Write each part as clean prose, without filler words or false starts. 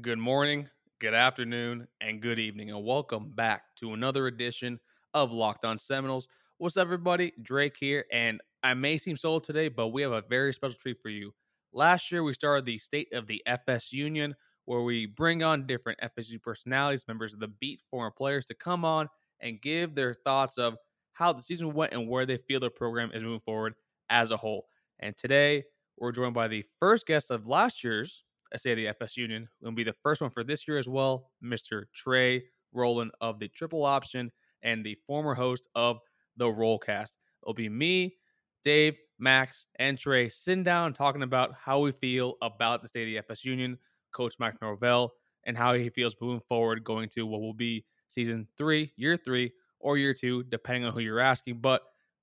Good morning, good afternoon, and good evening, and welcome back to another edition of Locked On Seminoles. What's up, everybody? Drake here, and I may seem solo today, but we have a very special treat for you. Last year, we started the State of the FS Union, where we bring on different FSU personalities, members of the beat, former players, to come on and give their thoughts of how the season went and where they feel their program is moving forward as a whole. And today, we're joined by the first guest of last year's State of the FS Union. It'll be the first one for this year as well, Mr. Trey Rolland of the Triple Option and the former host of the Rollcast. It'll be me, Dave, Max, and Trey sitting down talking about how we feel about the State of the FS Union, Coach Mike Norvell, and how he feels moving forward going to what will be season 3, year 3, or year 2, depending on who you're asking. But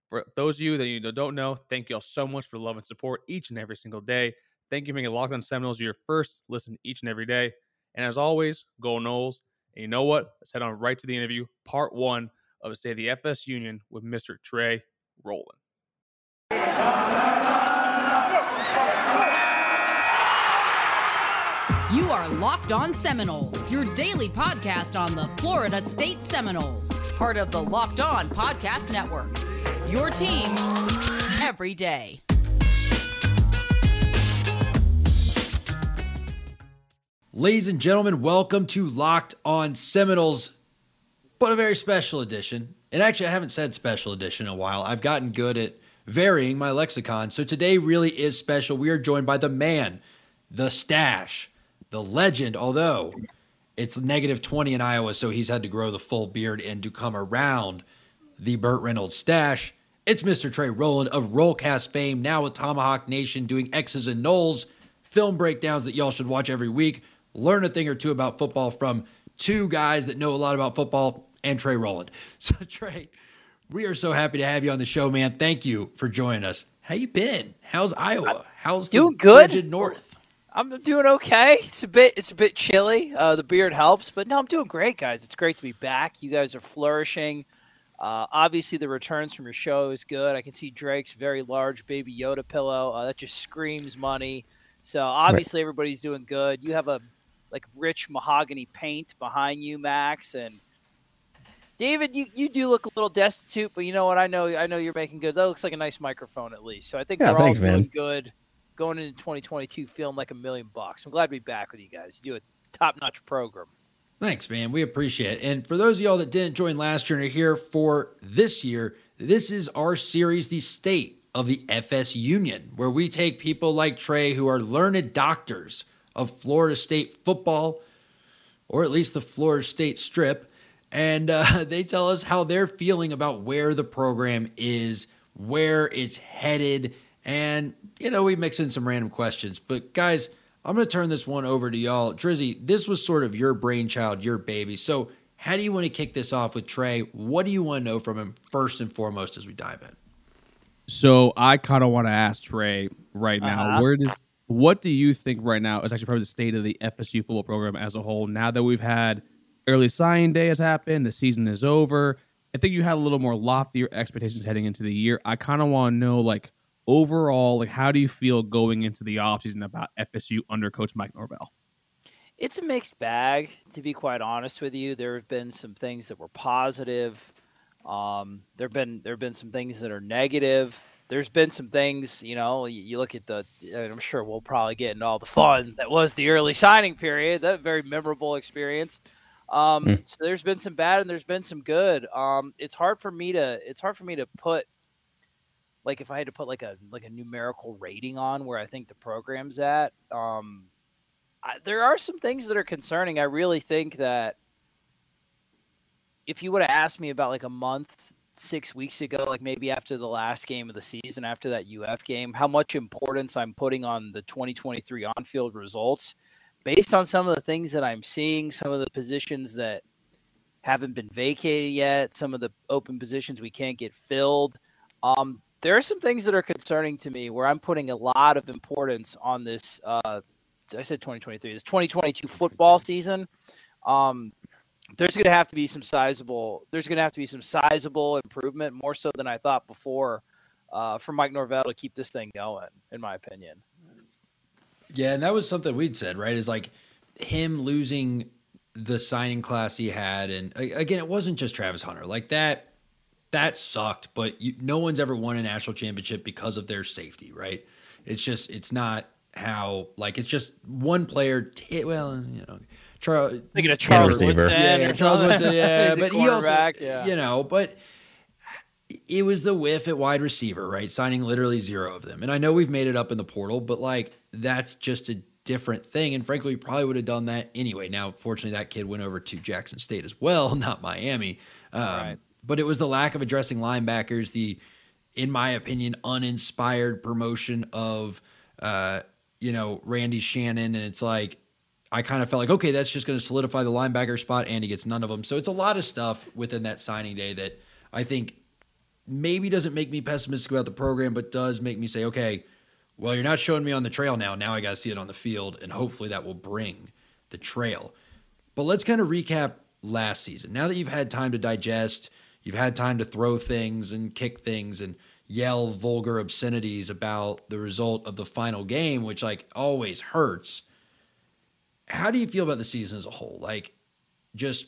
for those of you that don't know, thank you all so much for love and support each and every single day. Thank you for making Locked On Seminoles your first listen each and every day. And as always, go Noles. And you know what? Let's head on right to the interview, part one of the State of the FS Union with Mr. Trey Rolland. You are Locked On Seminoles, your daily podcast on the Florida State Seminoles, part of the Locked On Podcast Network. Your team every day. Ladies and gentlemen, welcome to Locked On Seminoles, but a very special edition. And actually, I haven't said special edition in a while. I've gotten good at varying my lexicon. So today really is special. We are joined by the man, the stash, the legend, although it's negative 20 in Iowa, so he's had to grow the full beard and to come around the Burt Reynolds stash. It's Mr. Trey Rolland of Rollcast fame, now with Tomahawk Nation, doing X's and Noles, film breakdowns that y'all should watch every week. Learn a thing or two about football from two guys that know a lot about football and Trey Rolland. So Trey, we are so happy to have you on the show, man. Thank you for joining us. How you been? How's Iowa? How's the frigid north? I'm doing okay. It's a bit chilly. The beard helps, but no, I'm doing great, guys. It's great to be back. You guys are flourishing. Obviously, the returns from your show is good. I can see Drake's very large Baby Yoda pillow. That just screams money. So obviously, everybody's doing good. You have a rich mahogany paint behind you, Max. And David, you do look a little destitute, but you know what? I know you're making good. That looks like a nice microphone at least. So I think we're all doing good going into 2022, feeling like $1 million. I'm glad to be back with you guys. You do a top-notch program. Thanks, man. We appreciate it. And for those of y'all that didn't join last year and are here for this year, this is our series, The State of the FS Union, where we take people like Trey who are learned doctors of Florida State football, or at least the Florida State Strip, and they tell us how they're feeling about where the program is, where it's headed, and, you know, we mix in some random questions. But, guys, I'm going to turn this one over to y'all. Drizzy, this was sort of your brainchild, your baby, so how do you want to kick this off with Trey? What do you want to know from him first and foremost as we dive in? So I kind of want to ask Trey right now, what do you think right now is actually probably the state of the FSU football program as a whole? Now that we've had early signing day has happened, the season is over. I think you had a little more loftier expectations heading into the year. I kind of want to know, overall, how do you feel going into the offseason about FSU under Coach Mike Norvell? It's a mixed bag, to be quite honest with you. There have been some things that were positive. There have been some things that are negative. There's been some things, you look at I'm sure we'll probably get into all the fun that was the early signing period, that very memorable experience. So there's been some bad and there's been some good. It's hard for me to put, if I had to put a numerical rating on where I think the program's at. There are some things that are concerning. I really think that if you would have asked me about a month, 6 weeks ago, maybe after the last game of the season, after that UF game, how much importance I'm putting on the 2023 on-field results based on some of the things that I'm seeing, some of the positions that haven't been vacated yet, some of the open positions we can't get filled. There are some things that are concerning to me where I'm putting a lot of importance on this. I said 2023, this 2022 football season. There's going to have to be some sizable improvement, more so than I thought before, for Mike Norvell to keep this thing going, in my opinion. Yeah, and that was something we'd said, right? Is him losing the signing class he had, and again, it wasn't just Travis Hunter. Like that sucked, but no one's ever won a national championship because of their safety, right? It's just, it's not how, like, it's just one player. Charles Woodson. Yeah, Charles Woodson, yeah. But he also, you know, but it was the whiff at wide receiver, right? Signing literally zero of them. And I know we've made it up in the portal, but like, that's just a different thing. And frankly, we probably would have done that anyway. Now, fortunately, that kid went over to Jackson State as well, not Miami. Right. But it was the lack of addressing linebackers, the, in my opinion, uninspired promotion of, Randy Shannon. And it's like, I kind of felt like, okay, that's just going to solidify the linebacker spot, and he gets none of them. So it's a lot of stuff within that signing day that I think maybe doesn't make me pessimistic about the program, but does make me say, okay, well, you're not showing me on the trail now. Now I got to see it on the field, and hopefully that will bring the trail. But let's kind of recap last season. Now that you've had time to digest, you've had time to throw things and kick things and yell vulgar obscenities about the result of the final game, which like always hurts. How do you feel about the season as a whole? Like, just,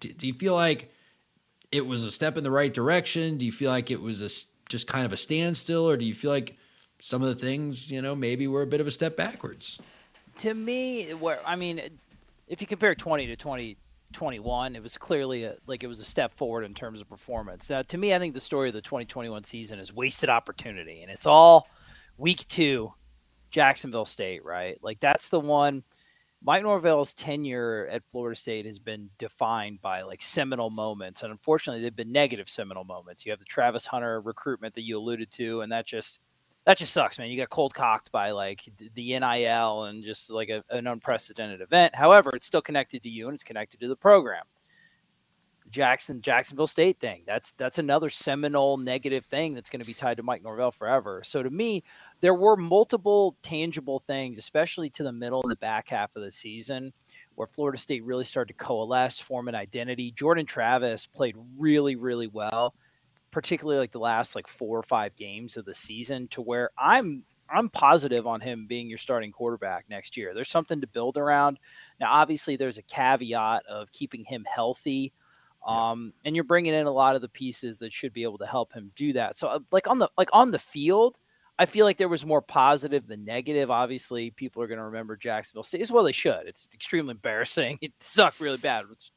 do you feel like it was a step in the right direction? Do you feel like it was just kind of a standstill? Or do you feel like some of the things, maybe were a bit of a step backwards? To me, if you compare 20 to 2021, it was clearly it was a step forward in terms of performance. Now, to me, I think the story of the 2021 season is wasted opportunity. And it's all week 2, Jacksonville State, right? Like, that's the one. Mike Norvell's tenure at Florida State has been defined by seminal moments. And unfortunately, they've been negative seminal moments. You have the Travis Hunter recruitment that you alluded to, and that just sucks, man. You got cold cocked by the NIL and just an unprecedented event. However, it's still connected to you and it's connected to the program. Jacksonville State thing. That's another seminal negative thing that's going to be tied to Mike Norvell forever. So to me, there were multiple tangible things, especially to the middle and the back half of the season, where Florida State really started to coalesce, form an identity. Jordan Travis played really, really well, particularly the last 4 or 5 games of the season, to where I'm positive on him being your starting quarterback next year. There's something to build around. Now, obviously, there's a caveat of keeping him healthy. And you're bringing in a lot of the pieces that should be able to help him do that. So on the field, I feel like there was more positive than negative. Obviously, people are going to remember Jacksonville State as well. They should. It's extremely embarrassing. It sucked really bad. It's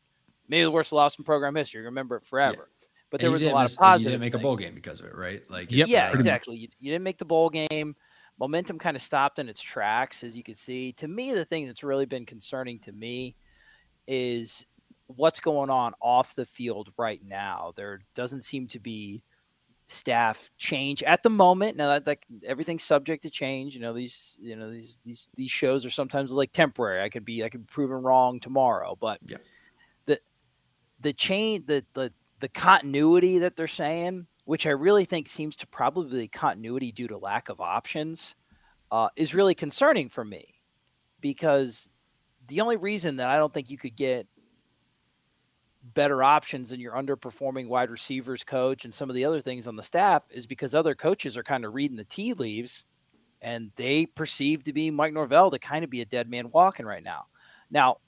maybe the worst loss in program history. You remember it forever. Yeah. But there was a lot of positive. You didn't make a bowl game because of it, right? Yeah, exactly. You didn't make the bowl game. Momentum kind of stopped in its tracks, as you can see. To me, the thing that's really been concerning to me is what's going on off the field right now. There doesn't seem to be staff change at the moment. Now that everything's subject to change, these shows are sometimes temporary. I could be proven wrong tomorrow, but yeah. the continuity that they're saying, which I really think seems to probably be continuity due to lack of options, is really concerning for me, because the only reason that I don't think you could get better options than your underperforming wide receivers coach and some of the other things on the staff is because other coaches are kind of reading the tea leaves, and they perceive to be Mike Norvell to kind of be a dead man walking right now. Now,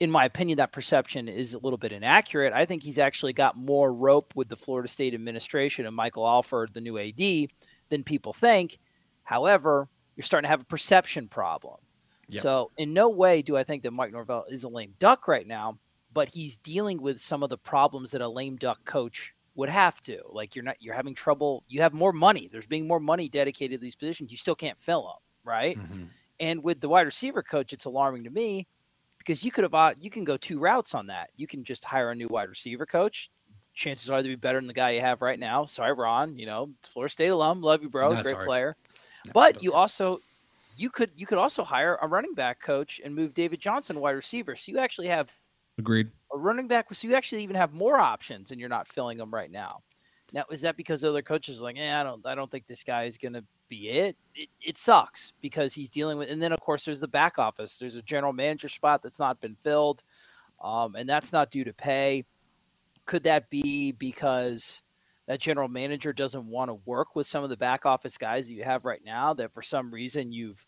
in my opinion, that perception is a little bit inaccurate. I think he's actually got more rope with the Florida State administration and Michael Alford, the new AD, than people think. However, you're starting to have a perception problem. Yep. So in no way do I think that Mike Norvell is a lame duck right now, but he's dealing with some of the problems that a lame duck coach would have to. You're having trouble. You have more money. There's being more money dedicated to these positions. You still can't fill them, right? Mm-hmm. And with the wide receiver coach, it's alarming to me, because you can go 2 routes on that. You can just hire a new wide receiver coach. Chances are they'll be better than the guy you have right now. Sorry, Ron, Florida State alum, love you, bro. Great player. No, but you could also hire a running back coach and move David Johnson, wide receiver. So you actually have Agreed. A running back, so you actually even have more options, and you're not filling them right now. Now, is that because other coaches are I don't think this guy is going to be it? It sucks, because he's dealing with, and then of course there's the back office. There's a general manager spot that's not been filled, and that's not due to pay. Could that be because that general manager doesn't want to work with some of the back office guys that you have right now? That for some reason you've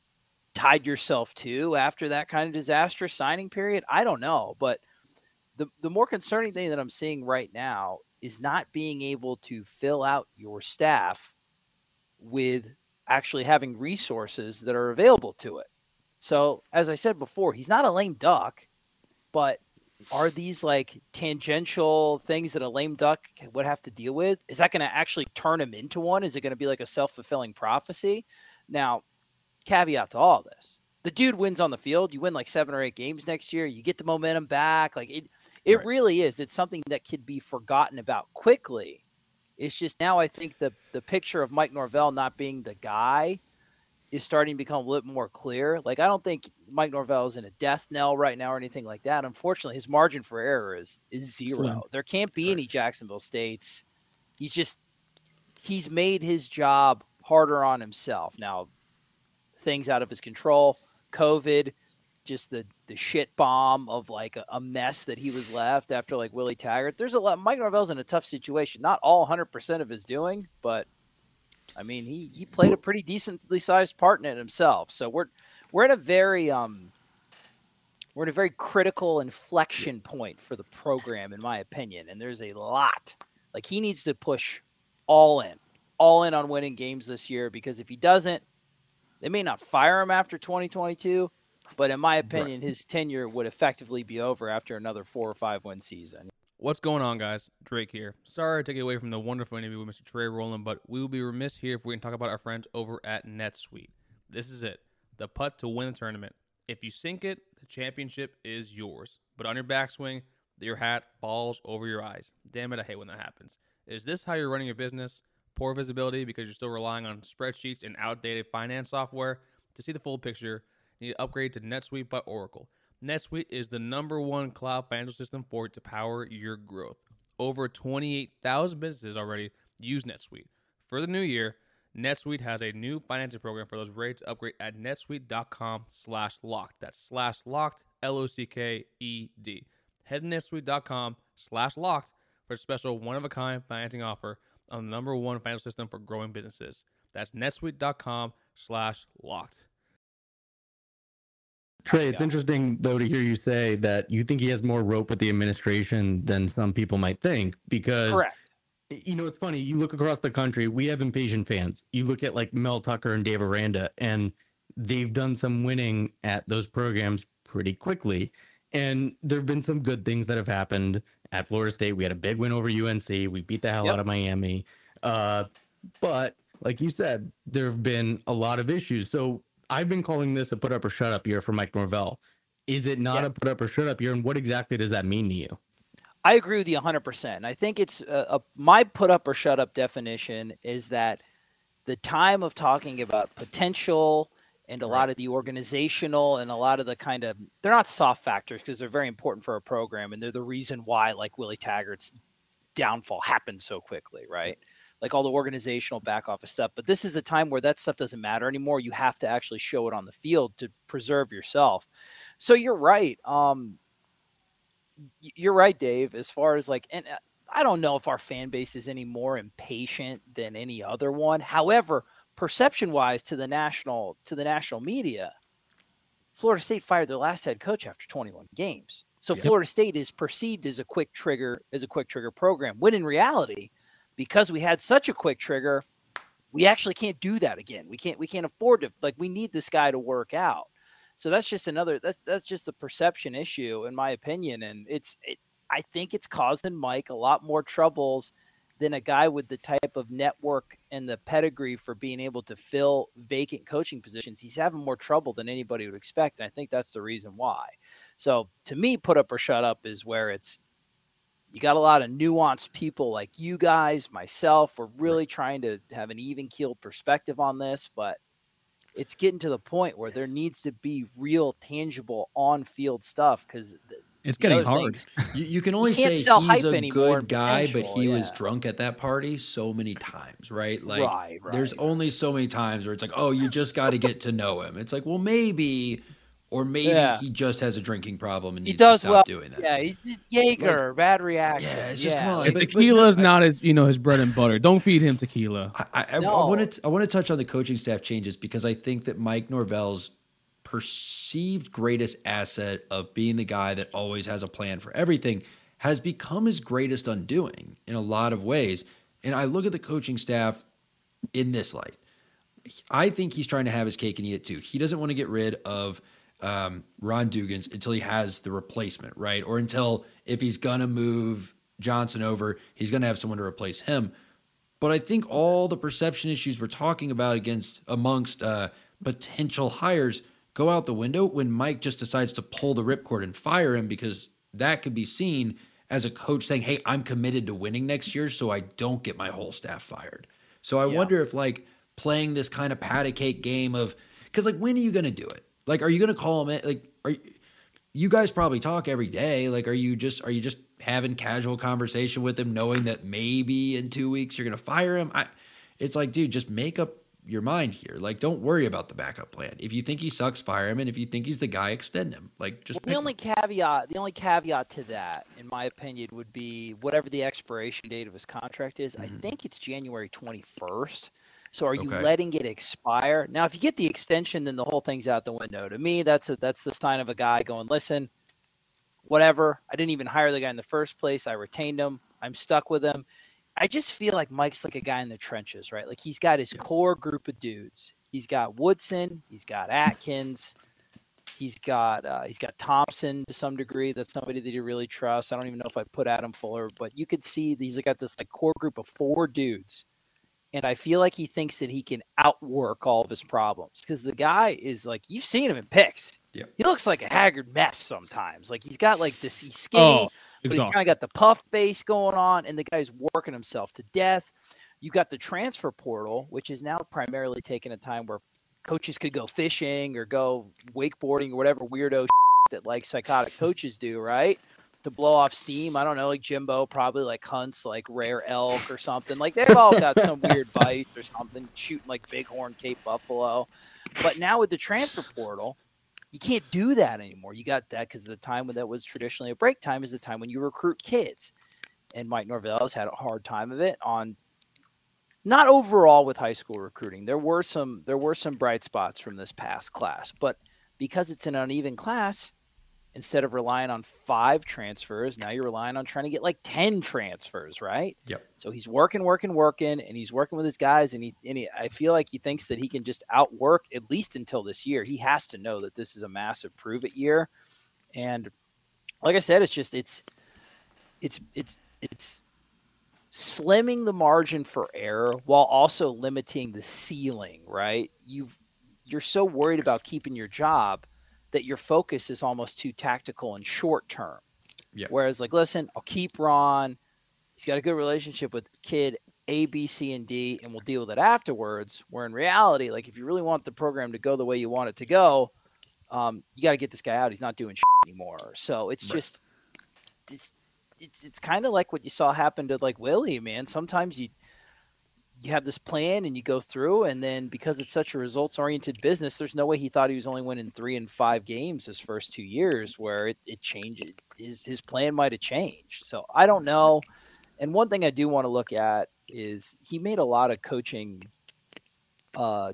tied yourself to after that kind of disastrous signing period? I don't know. But the more concerning thing that I'm seeing right now is not being able to fill out your staff with actually having resources that are available to it. So as I said before, he's not a lame duck, but are these like tangential things that a lame duck would have to deal with? Is that going to actually turn him into one? Is it going to be like a self-fulfilling prophecy? Now, caveat to all this, the dude wins on the field. You win like 7 or 8 games next year. You get the momentum back. Like it really is. It's something that could be forgotten about quickly. It's just now I think the picture of Mike Norvell not being the guy is starting to become a little more clear. Like, I don't think Mike Norvell is in a death knell right now or anything like that. Unfortunately, his margin for error is zero. Slim. There can't be any Jacksonville States. He's made his job harder on himself. Now, things out of his control, COVID, just the shit bomb of like a mess that he was left after like Willie Taggart. There's a lot. Mike Norvell's in a tough situation. Not all 100% of his doing, but I mean, he played a pretty decently sized part in it himself. So we're in a very critical inflection point for the program, in my opinion. And there's a lot. Like, he needs to push all in on winning games this year, because if he doesn't, they may not fire him after 2022. But in my opinion, his tenure would effectively be over after another 4 or 5 win season. What's going on, guys? Drake here. Sorry to take it away from the wonderful interview with Mr. Trey Rolland, but we will be remiss here if we didn't talk about our friends over at NetSuite. This is it, the putt to win the tournament. If you sink it, the championship is yours. But on your backswing, your hat falls over your eyes. Damn it, I hate when that happens. Is this how you're running your business? Poor visibility because you're still relying on spreadsheets and outdated finance software? To see the full picture, you need to upgrade to NetSuite by Oracle. NetSuite is the #1 cloud financial system for it to power your growth. Over 28,000 businesses already use NetSuite. For the new year, NetSuite has a new financing program for those ready to upgrade at netsuite.com/locked. That's /locked, LOCKED. Head to netsuite.com/locked for a special one-of-a-kind financing offer on the #1 financial system for growing businesses. That's netsuite.com/locked. Trey, it's interesting, though, to hear you say that you think he has more rope with the administration than some people might think, because, you know, it's funny. You look across the country, we have impatient fans. You look at like Mel Tucker and Dave Aranda, and they've done some winning at those programs pretty quickly. And there have been some good things that have happened at Florida State. We had a big win over UNC. We beat the hell out of Miami. But like you said, there have been a lot of issues. So I've been calling this a put up or shut up year for Mike Norvell. Is it not a put up or shut up year? And what exactly does that mean to you? I agree with you 100%. I think it's my put up or shut up definition is that the time of talking about potential and a lot of the organizational and a lot of the kind of, they're not soft factors because they're very important for a program. And they're the reason why like Willie Taggart's downfall happened so quickly. Right. Like all the organizational back office stuff. But this is a time where that stuff doesn't matter anymore. You have to actually show it on the field to preserve yourself. So you're right. You're right, Dave, as far as like, and I don't know if our fan base is any more impatient than any other one. However, perception wise to the national media, Florida State fired their last head coach after 21 games. So Florida State is perceived as a quick trigger program, when in reality, because we had such a quick trigger, we actually can't do that again. We can't afford to, like, we need this guy to work out. So that's just that's just a perception issue, in my opinion. And I think it's causing Mike a lot more troubles than a guy with the type of network and the pedigree for being able to fill vacant coaching positions. He's having more trouble than anybody would expect. And I think that's the reason why. So to me, put up or shut up is where it's, you got a lot of nuanced people like you guys, myself. We're really trying to have an even-keeled perspective on this, but it's getting to the point where there needs to be real, tangible, on-field stuff because it's getting hard. You can only say he's a good guy, but he was drunk at that party so many times, right? Like, there's only so many times where it's like, oh, you just got to get to know him. It's like, well, maybe. Or maybe he just has a drinking problem and needs to stop doing that. Yeah, he's just Jaeger, like, bad reaction. Yeah, it's just come on. Tequila's not his, his bread and butter. Don't feed him tequila. I want to touch on the coaching staff changes because I think that Mike Norvell's perceived greatest asset of being the guy that always has a plan for everything has become his greatest undoing in a lot of ways. And I look at the coaching staff in this light. I think he's trying to have his cake and eat it too. He doesn't want to get rid of Ron Dugans until he has the replacement, right? Or until if he's going to move Johnson over, he's going to have someone to replace him. But I think all the perception issues we're talking about amongst potential hires go out the window when Mike just decides to pull the ripcord and fire him, because that could be seen as a coach saying, hey, I'm committed to winning next year, so I don't get my whole staff fired. So I wonder if playing this kind of pat a cake game of, because when are you going to do it? Are you going to call him? You guys probably talk every day. Are you just having casual conversation with him, knowing that maybe in 2 weeks you're going to fire him? Dude, just make up your mind here. Don't worry about the backup plan. If you think he sucks, fire him. And if you think he's the guy, extend him. The only caveat to that, in my opinion, would be whatever the expiration date of his contract is. Mm-hmm. I think it's January 21st. So are you letting it expire? Now, if you get the extension, then the whole thing's out the window. To me, that's the sign of a guy going, listen, whatever. I didn't even hire the guy in the first place. I retained him. I'm stuck with him. I just feel like Mike's like a guy in the trenches, right? He's got his core group of dudes. He's got Woodson. He's got Atkins. He's got Thompson to some degree. That's somebody that he really trusts. I don't even know if I put Adam Fuller, but you could see he's got this core group of four dudes. And I feel like he thinks that he can outwork all of his problems, because the guy is you've seen him in pics. Yeah. He looks like a haggard mess sometimes. He's got this, he's skinny. Oh. But he's kind of got the puff face going on, and the guy's working himself to death. You got the transfer portal, which is now primarily taking a time where coaches could go fishing or go wakeboarding or whatever weirdo that psychotic coaches do, right? To blow off steam. I don't know, Jimbo probably hunts rare elk or something. They've all got some weird vice or something, shooting bighorn, Cape buffalo. But now with the transfer portal, you can't do that anymore. You got that because the time when that was traditionally a break time is the time when you recruit kids. And Mike Norvell has had a hard time of it on not overall with high school recruiting. There were some bright spots from this past class, but because it's an uneven class, instead of relying on 5 transfers, now you're relying on trying to get 10 transfers, right? Yep. So he's working, and he's working with his guys, and I feel like he thinks that he can just outwork, at least until this year. He has to know that this is a massive prove-it year. And like I said, it's slimming the margin for error while also limiting the ceiling, right? You're so worried about keeping your job that your focus is almost too tactical and short term. Yeah. Whereas listen, I'll keep Ron. He's got a good relationship with kid A, B, C, and D, and we'll deal with it afterwards. Where in reality, if you really want the program to go the way you want it to go, you got to get this guy out. He's not doing shit anymore. So it's just, it's kind of like what you saw happen to Willie, man. Sometimes you have this plan and you go through, and then because it's such a results oriented business, there's no way he thought he was only winning 3 and 5 games his first 2 years, where it changed. His plan might've changed. So I don't know. And one thing I do want to look at is he made a lot of coaching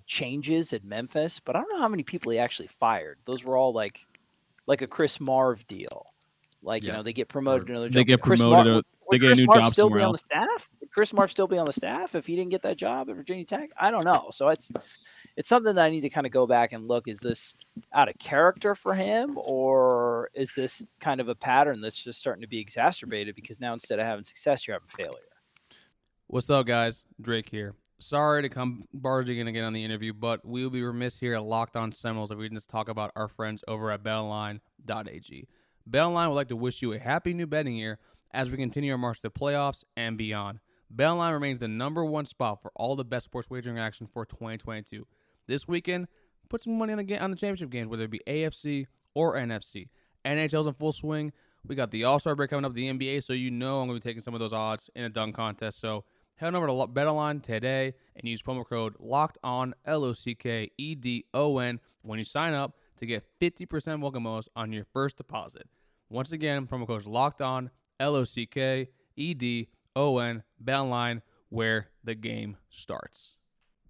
changes at Memphis, but I don't know how many people he actually fired. Those were all like a Chris Marv deal. They get promoted to another job. They get promoted. Would Chris Marv still be on the staff? Would Chris Marv still be on the staff if he didn't get that job at Virginia Tech? I don't know. So it's something that I need to kind of go back and look. Is this out of character for him, or is this kind of a pattern that's just starting to be exacerbated because now instead of having success, you're having failure? What's up, guys? Drake here. Sorry to come barging in again on the interview, but we will be remiss here at Locked On Seminoles if we didn't just talk about our friends over at BetOnline.ag. BetOnline would like to wish you a happy new betting year as we continue our march to the playoffs and beyond. BetOnline remains the #1 spot for all the best sports wagering action for 2022. This weekend, put some money on the championship games, whether it be AFC or NFC. NHL's in full swing. We got the All-Star break coming up, the NBA, so you know I'm going to be taking some of those odds in a dunk contest. So head on over to BetOnline today and use promo code LOCKEDON, LOCKEDON, when you sign up to get 50% welcome bonus on your first deposit. Once again, promo code LOCKEDON, LOCKEDON, BetOnline, where the game starts.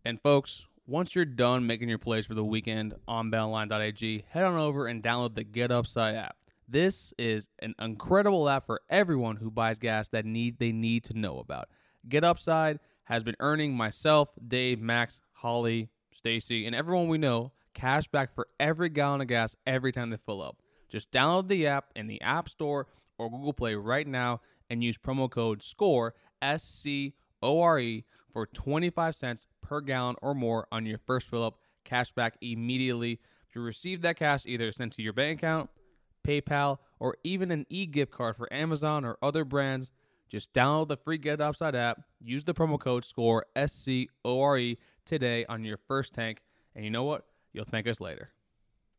And folks, Once you're done making your plays for the weekend on BetOnline.ag, head on over and download the GetUpside app. This is an incredible app for everyone who buys gas that they need to know about. GetUpside has been earning myself, Dave, Max, Holly, Stacy, and everyone we know cash back for every gallon of gas every time they fill up. Just download the app in the App Store or Google Play right now and use promo code SCORE, S-C-O-R-E, for 25 cents per gallon or more on your first fill up, cash back immediately. If you receive that cash either sent to your bank account, PayPal, or even an e-gift card for Amazon or other brands, just download the free GetUpside app, use the promo code SCORE, S-C-O-R-E, today on your first tank, and you know what? You'll thank us later.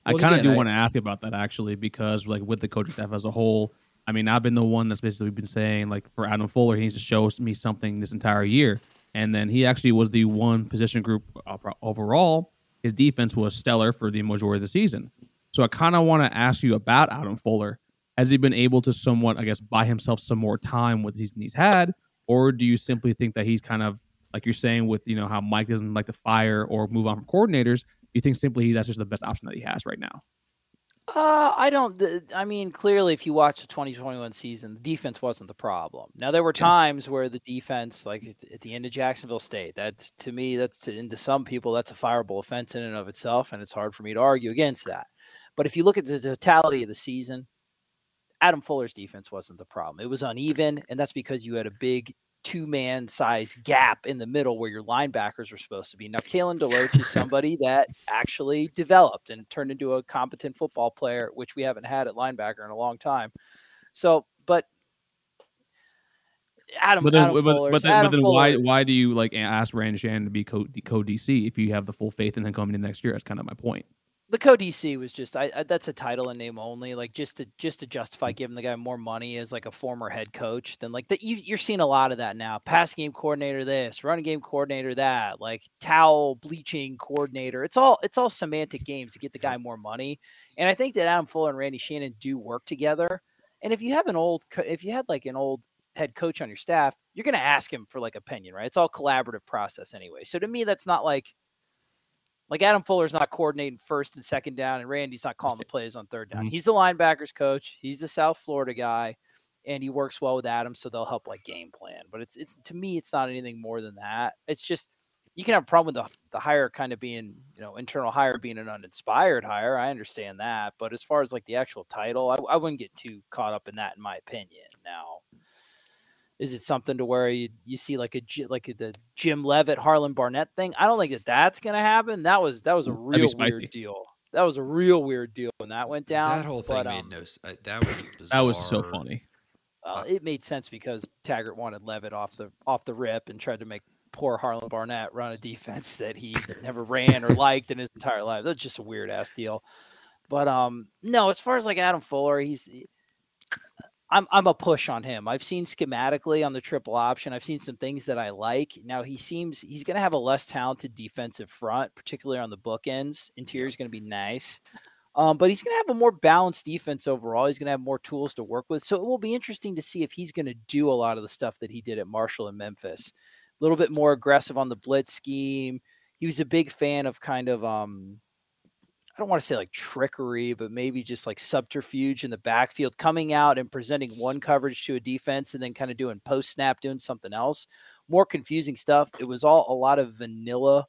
Well, I kind of want to ask about that, actually, because like with the coaching staff as a whole, I mean, I've been the one that's basically been saying, like, for Adam Fuller, he needs to show me something this entire year. And then he actually was the one position group overall. His defense was stellar for the majority of the season. So I kind of want to ask you about Adam Fuller. Has he been able to somewhat, I guess, buy himself some more time with the season he's had? Or do you simply think that he's kind of, like you're saying, with, you know, how Mike doesn't like to fire or move on from coordinators, you think simply that's just the best option that he has right now? I mean, clearly, if you watch the 2021 season, the defense wasn't the problem. Now, there were times where the defense, like at the end of Jacksonville State, that to me, into some people, that's a fireable offense in and of itself, and it's hard for me to argue against that. But if you look at the totality of the season, Adam Fuller's defense wasn't the problem. It was uneven, and that's because you had a big two-man size gap in the middle where your linebackers were supposed to be. Now, Kalen DeLoach is somebody that actually developed and turned into a competent football player, which we haven't had at linebacker in a long time. So, why do you like ask Randy Shannon to be co-DC if you have the full faith in him coming in next year? That's kind of my point. The co-DC was just that's a title and name only, like just to justify giving the guy more money as like a former head coach than like that. You're seeing a lot of that now. Pass game coordinator this, running game coordinator that, like towel bleaching coordinator. It's all semantic games to get the guy more money. And I think that Adam Fuller and Randy Shannon do work together. And if you have an old head coach on your staff, you're going to ask him for like opinion, right? It's all collaborative process anyway. So to me, that's not like Adam Fuller's not coordinating first and second down, and Randy's not calling the plays on third down. Mm-hmm. He's the linebackers coach. He's the South Florida guy, and he works well with Adam, so they'll help like game plan. But it's to me, it's not anything more than that. It's just you can have a problem with the hire kind of being, you know, internal hire being an uninspired hire. I understand that, but as far as like the actual title, I wouldn't get too caught up in that, in my opinion. Now, is it something to where you see like the Jim Levitt, Harlan Barnett thing? I don't think that's going to happen. That was a real weird deal. That was a real weird deal when that went down. That whole thing made no sense. That was bizarre. That was so funny. It made sense because Taggart wanted Levitt off the rip and tried to make poor Harlan Barnett run a defense that he never ran or liked in his entire life. That's just a weird ass deal. But no, as far as like Adam Fuller, I'm a push on him. I've seen schematically on the triple option, I've seen some things that I like. Now he's going to have a less talented defensive front, particularly on the bookends. Interior is going to be nice. But he's going to have a more balanced defense overall. He's going to have more tools to work with. So it will be interesting to see if he's going to do a lot of the stuff that he did at Marshall and Memphis. A little bit more aggressive on the blitz scheme. He was a big fan of kind of, I don't want to say like trickery, but maybe just like subterfuge in the backfield, coming out and presenting one coverage to a defense and then kind of doing post snap, doing something else, more confusing stuff. It was all a lot of vanilla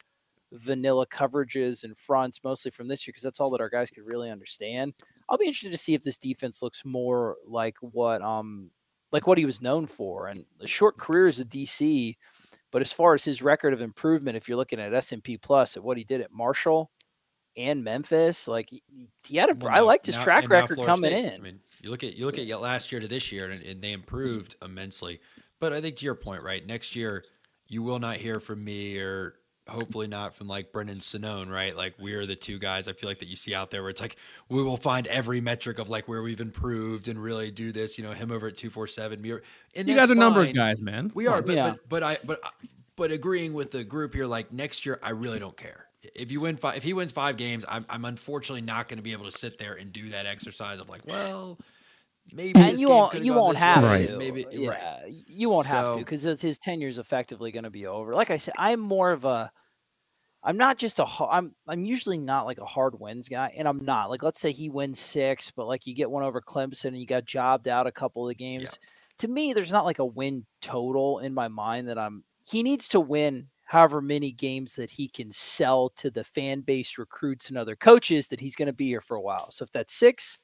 coverages and fronts, mostly from this year, because that's all that our guys could really understand. I'll be interested to see if this defense looks more like what he was known for. And a short career as a DC, but as far as his record of improvement, if you're looking at S&P+ at what he did at Marshall and Memphis, like he had I liked his track record coming in. I mean, you look at last year to this year, and they improved immensely. But I think to your point, right, next year you will not hear from me, or hopefully not from like Brendan Sinone, right? Like we are the two guys I feel like that you see out there where it's like we will find every metric of like where we've improved and really do this. You know, him over at 247. You guys are fine. Numbers guys, man. We are, but agreeing with the group here, like next year I really don't care. If he wins five games, I'm unfortunately not going to be able to sit there and do that exercise of like, well, maybe and you won't have to because his tenure is effectively going to be over. Like I said, I'm more of a I'm not just a, I'm usually not like a hard wins guy, and I'm not like, let's say he wins six, but like you get one over Clemson and you got jobbed out a couple of the games. Yeah. To me, there's not like a win total in my mind that I'm, he needs to win however many games that he can sell to the fan base, recruits, and other coaches that he's going to be here for a while. So if that's six,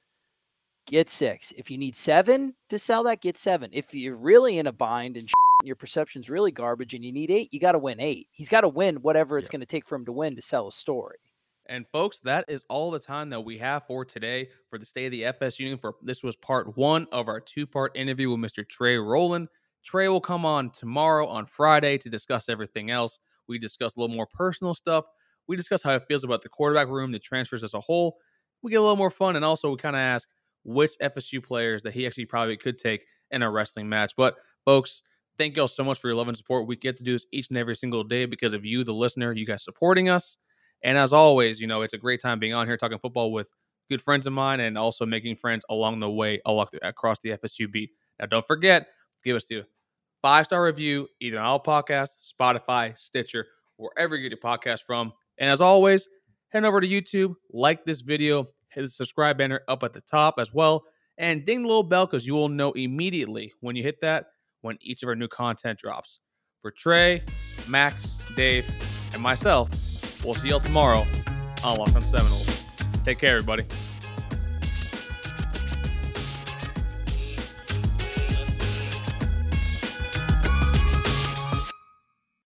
get six. If you need seven to sell that, get seven. If you're really in a bind and your perception's really garbage and you need eight, you got to win eight. He's got to win whatever it's going to take for him to win to sell a story. And folks, that is all the time that we have for today for the State of the FS Union. This was part one of our two-part interview with Mr. Trey Rolland. Trey will come on tomorrow on Friday to discuss everything else. We discuss a little more personal stuff. We discuss how it feels about the quarterback room, the transfers as a whole. We get a little more fun, and also we kind of ask which FSU players that he actually probably could take in a wrestling match. But folks, thank you all so much for your love and support. We get to do this each and every single day because of you, the listener, you guys supporting us. And as always, you know, it's a great time being on here talking football with good friends of mine and also making friends along the way across the FSU beat. Now, don't forget, give us the 5-star review, either on Apple Podcasts, Spotify, Stitcher, wherever you get your podcast from. And as always, head over to YouTube, like this video, hit the subscribe banner up at the top as well, and ding the little bell because you will know immediately when you hit that when each of our new content drops. For Trey, Max, Dave, and myself, we'll see y'all tomorrow on Locked On Seminoles. Take care, everybody.